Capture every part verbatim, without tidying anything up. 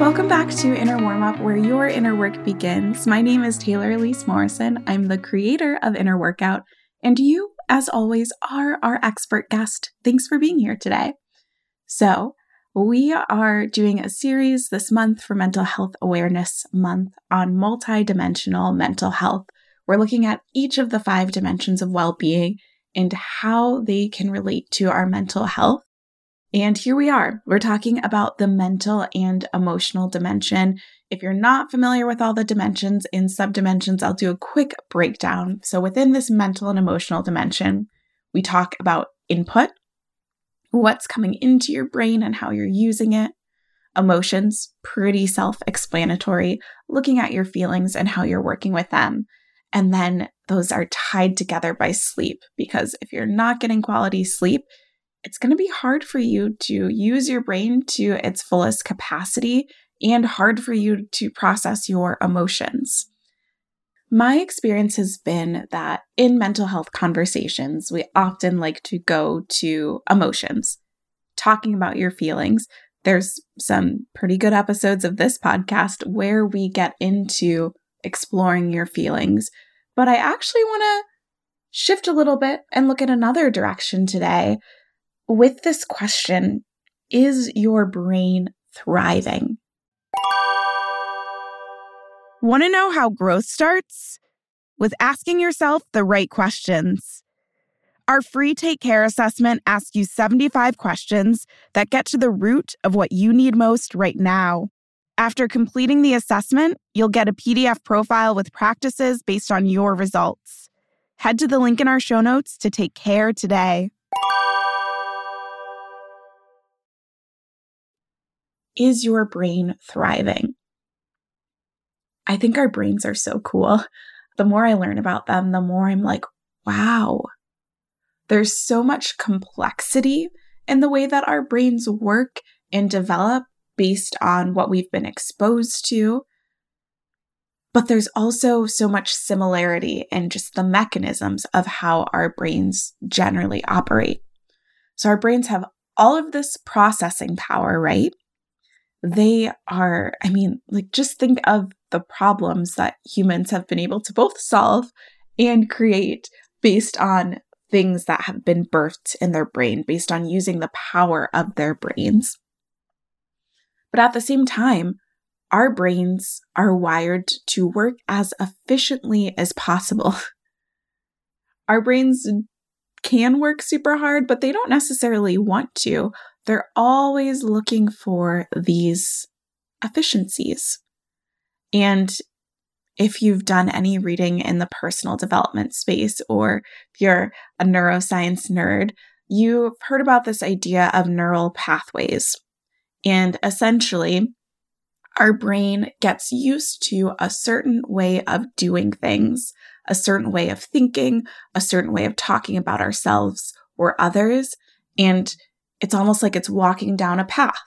Welcome back to Inner Warmup, where your inner work begins. My name is Taylor Elise Morrison. I'm the creator of Inner Workout, and you, as always, are our expert guest. Thanks for being here today. So, we are doing a series this month for Mental Health Awareness Month on multidimensional mental health. We're looking at each of the five dimensions of well-being and how they can relate to our mental health. And here we are. We're talking about the mental and emotional dimension. If you're not familiar with all the dimensions and subdimensions, I'll do a quick breakdown. So within this mental and emotional dimension, we talk about input, what's coming into your brain and how you're using it, emotions, pretty self-explanatory, looking at your feelings and how you're working with them. And then those are tied together by sleep, because if you're not getting quality sleep, it's going to be hard for you to use your brain to its fullest capacity and hard for you to process your emotions. My experience has been that in mental health conversations, we often like to go to emotions, talking about your feelings. There's some pretty good episodes of this podcast where we get into exploring your feelings, but I actually want to shift a little bit and look at another direction today. With this question, is your brain thriving? Want to know how growth starts? With asking yourself the right questions. Our free Take Care assessment asks you seventy-five questions that get to the root of what you need most right now. After completing the assessment, you'll get a P D F profile with practices based on your results. Head to the link in our show notes to take care today. Is your brain thriving? I think our brains are so cool. The more I learn about them, the more I'm like, wow, there's so much complexity in the way that our brains work and develop based on what we've been exposed to. But there's also so much similarity in just the mechanisms of how our brains generally operate. So our brains have all of this processing power, right? They are, I mean, like just think of the problems that humans have been able to both solve and create based on things that have been birthed in their brain, based on using the power of their brains. But at the same time, our brains are wired to work as efficiently as possible. Our brains can work super hard, but they don't necessarily want to. They're always looking for these efficiencies. And if you've done any reading in the personal development space, or if you're a neuroscience nerd, you've heard about this idea of neural pathways. And essentially, our brain gets used to a certain way of doing things, a certain way of thinking, a certain way of talking about ourselves or others. And it's almost like it's walking down a path.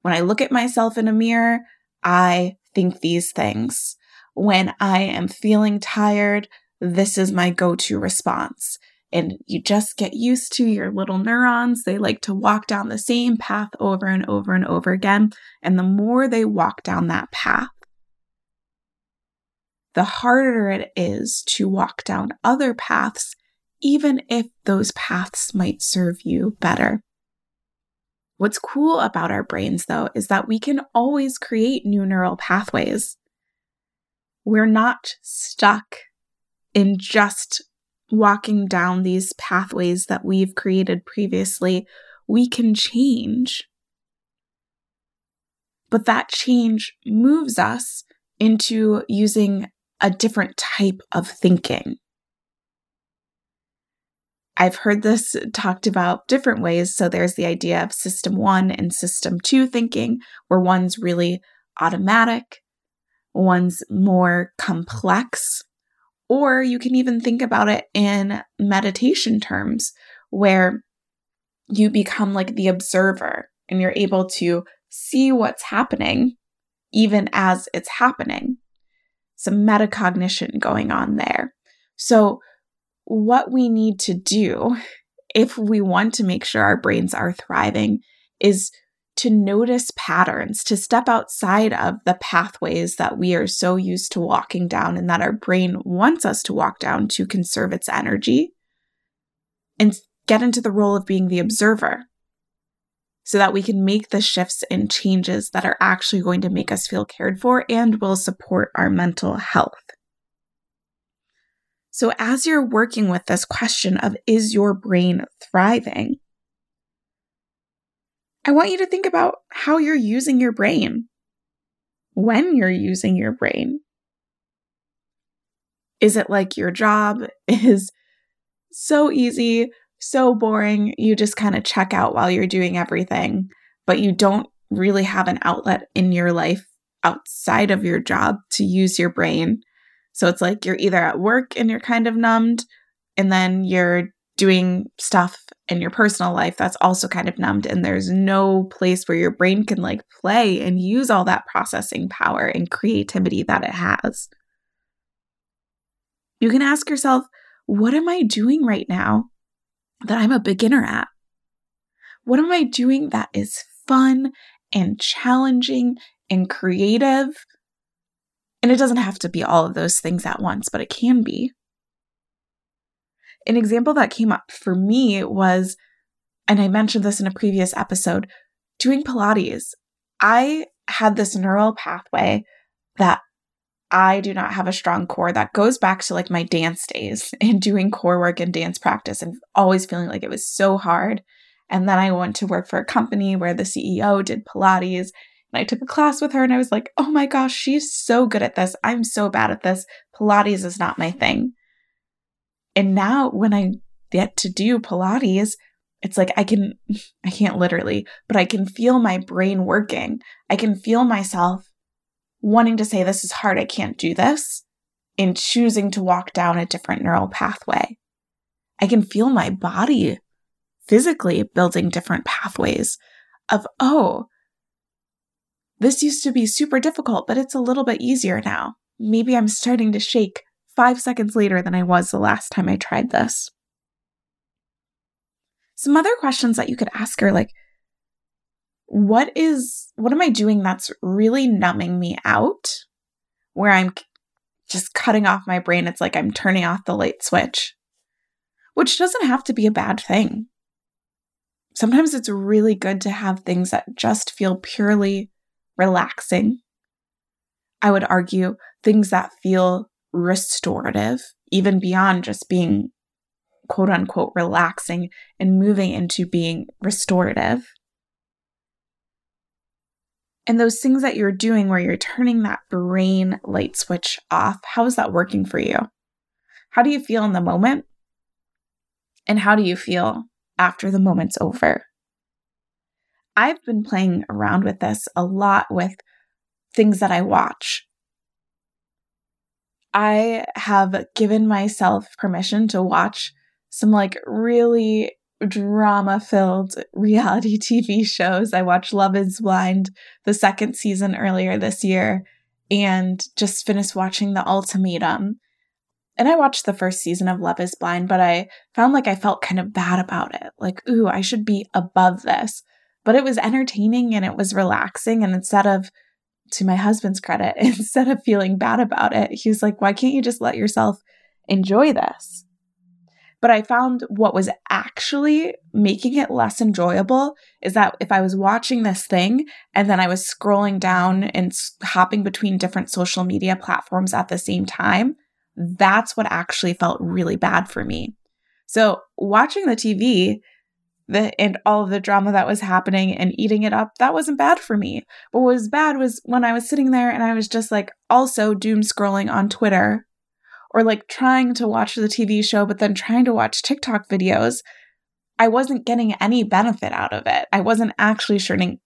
When I look at myself in a mirror, I think these things. When I am feeling tired, this is my go-to response. And you just get used to your little neurons. They like to walk down the same path over and over and over again. And the more they walk down that path, the harder it is to walk down other paths, even if those paths might serve you better. What's cool about our brains, though, is that we can always create new neural pathways. We're not stuck in just walking down these pathways that we've created previously. We can change. But that change moves us into using a different type of thinking. I've heard this talked about different ways. So there's the idea of system one and system two thinking, where one's really automatic, one's more complex, or you can even think about it in meditation terms, where you become like the observer and you're able to see what's happening even as it's happening. Some metacognition going on there. So what we need to do if we want to make sure our brains are thriving is to notice patterns, to step outside of the pathways that we are so used to walking down and that our brain wants us to walk down to conserve its energy, and get into the role of being the observer so that we can make the shifts and changes that are actually going to make us feel cared for and will support our mental health. So as you're working with this question of, is your brain thriving? I want you to think about how you're using your brain, when you're using your brain. Is it like your job is so easy, so boring, you just kind of check out while you're doing everything, but you don't really have an outlet in your life outside of your job to use your brain? So it's like you're either at work and you're kind of numbed, and then you're doing stuff in your personal life that's also kind of numbed, and there's no place where your brain can like play and use all that processing power and creativity that it has. You can ask yourself, what am I doing right now that I'm a beginner at? What am I doing that is fun and challenging and creative? And it doesn't have to be all of those things at once, but it can be. An example that came up for me was, and I mentioned this in a previous episode, doing Pilates. I had this neural pathway that I do not have a strong core that goes back to like my dance days and doing core work and dance practice and always feeling like it was so hard. And then I went to work for a company where the C E O did Pilates, and I took a class with her and I was like, oh my gosh, she's so good at this. I'm so bad at this. Pilates is not my thing. And now when I get to do Pilates, it's like I can, I can't literally, but I can feel my brain working. I can feel myself wanting to say, this is hard, I can't do this, and choosing to walk down a different neural pathway. I can feel my body physically building different pathways of, oh, this used to be super difficult, but it's a little bit easier now. Maybe I'm starting to shake five seconds later than I was the last time I tried this. Some other questions that you could ask are like, what is, what am I doing that's really numbing me out, where I'm just cutting off my brain? It's like I'm turning off the light switch, which doesn't have to be a bad thing. Sometimes it's really good to have things that just feel purely relaxing. I would argue things that feel restorative, even beyond just being quote unquote relaxing and moving into being restorative. And those things that you're doing where you're turning that brain light switch off, how is that working for you? How do you feel in the moment? And how do you feel after the moment's over? I've been playing around with this a lot with things that I watch. I have given myself permission to watch some like really drama-filled reality T V shows. I watched Love is Blind, the second season earlier this year, and just finished watching The Ultimatum. And I watched the first season of Love is Blind, but I found like I felt kind of bad about it. Like, ooh, I should be above this. But it was entertaining and it was relaxing. And instead of, to my husband's credit, instead of feeling bad about it, he was like, why can't you just let yourself enjoy this? But I found what was actually making it less enjoyable is that if I was watching this thing and then I was scrolling down and hopping between different social media platforms at the same time, that's what actually felt really bad for me. So watching the T V The, and all of the drama that was happening and eating it up, that wasn't bad for me. But what was bad was when I was sitting there and I was just like also doom scrolling on Twitter, or like trying to watch the T V show, but then trying to watch TikTok videos. I wasn't getting any benefit out of it. I wasn't actually shutting,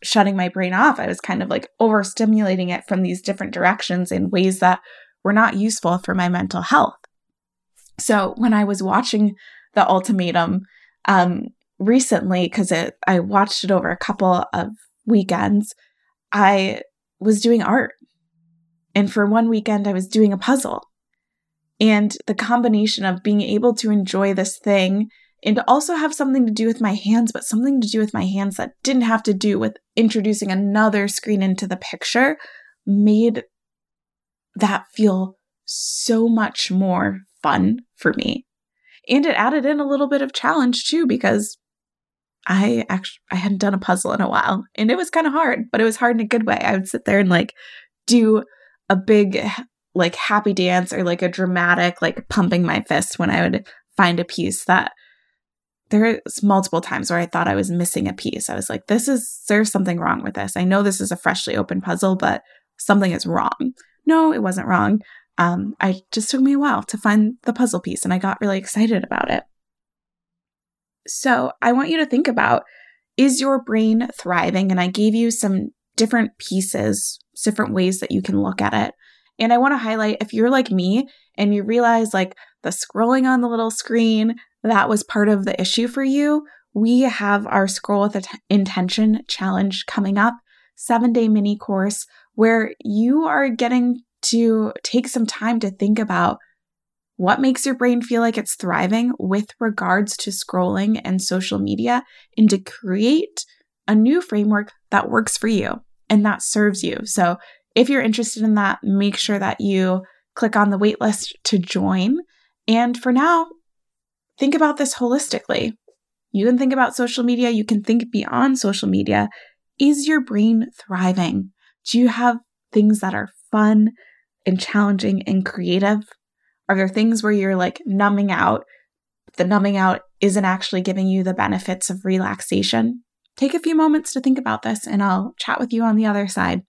shutting my brain off. I was kind of like overstimulating it from these different directions in ways that were not useful for my mental health. So when I was watching The Ultimatum um, recently, because I watched it over a couple of weekends, I was doing art. And for one weekend, I was doing a puzzle. And the combination of being able to enjoy this thing and to also have something to do with my hands, but something to do with my hands that didn't have to do with introducing another screen into the picture made that feel so much more fun for me. And it added in a little bit of challenge too, because I actually, I hadn't done a puzzle in a while and it was kind of hard, but it was hard in a good way. I would sit there and like do a big, like happy dance or like a dramatic, like pumping my fist when I would find a piece that there was multiple times where I thought I was missing a piece. I was like, this is, there's something wrong with this. I know this is a freshly opened puzzle, but something is wrong. No, it wasn't wrong. Um, I just took me a while to find the puzzle piece and I got really excited about it. So I want you to think about, is your brain thriving? And I gave you some different pieces, different ways that you can look at it. And I want to highlight, if you're like me and you realize like the scrolling on the little screen, that was part of the issue for you, we have our Scroll with Intention Challenge coming up, seven-day mini course where you are getting to take some time to think about what makes your brain feel like it's thriving with regards to scrolling and social media, and to create a new framework that works for you and that serves you. So if you're interested in that, make sure that you click on the waitlist to join. And for now, think about this holistically. You can think about social media. You can think beyond social media. Is your brain thriving? Do you have things that are fun and challenging and creative? Are there things where you're like numbing out? The numbing out isn't actually giving you the benefits of relaxation. Take a few moments to think about this and I'll chat with you on the other side.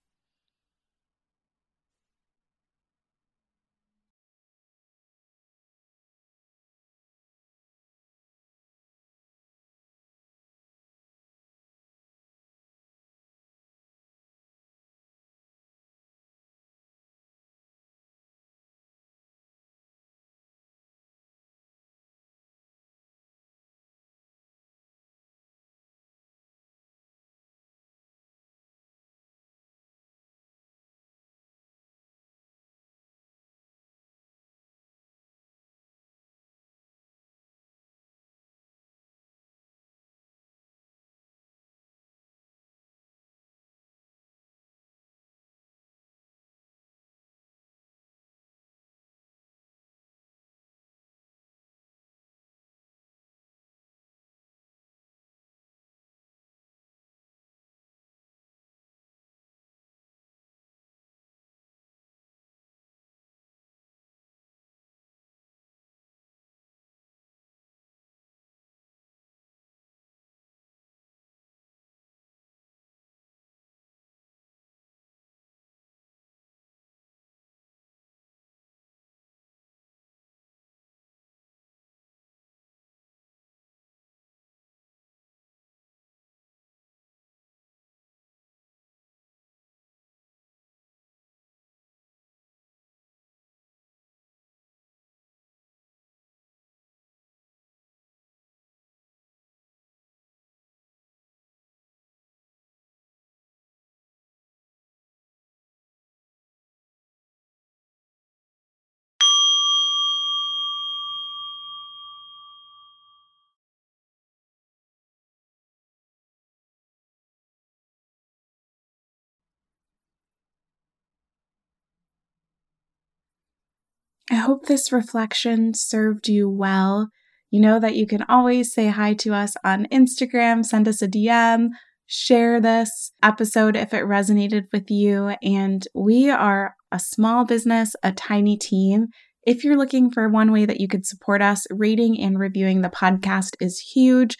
I hope this reflection served you well. You know that you can always say hi to us on Instagram, send us a D M, share this episode if it resonated with you. And we are a small business, a tiny team. If you're looking for one way that you could support us, rating and reviewing the podcast is huge,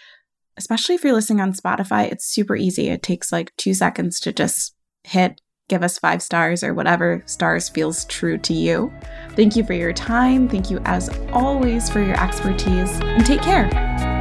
especially if you're listening on Spotify. It's super easy. It takes like two seconds to just hit give us five stars or whatever stars feels true to you. Thank you for your time. Thank you as always for your expertise, and take care.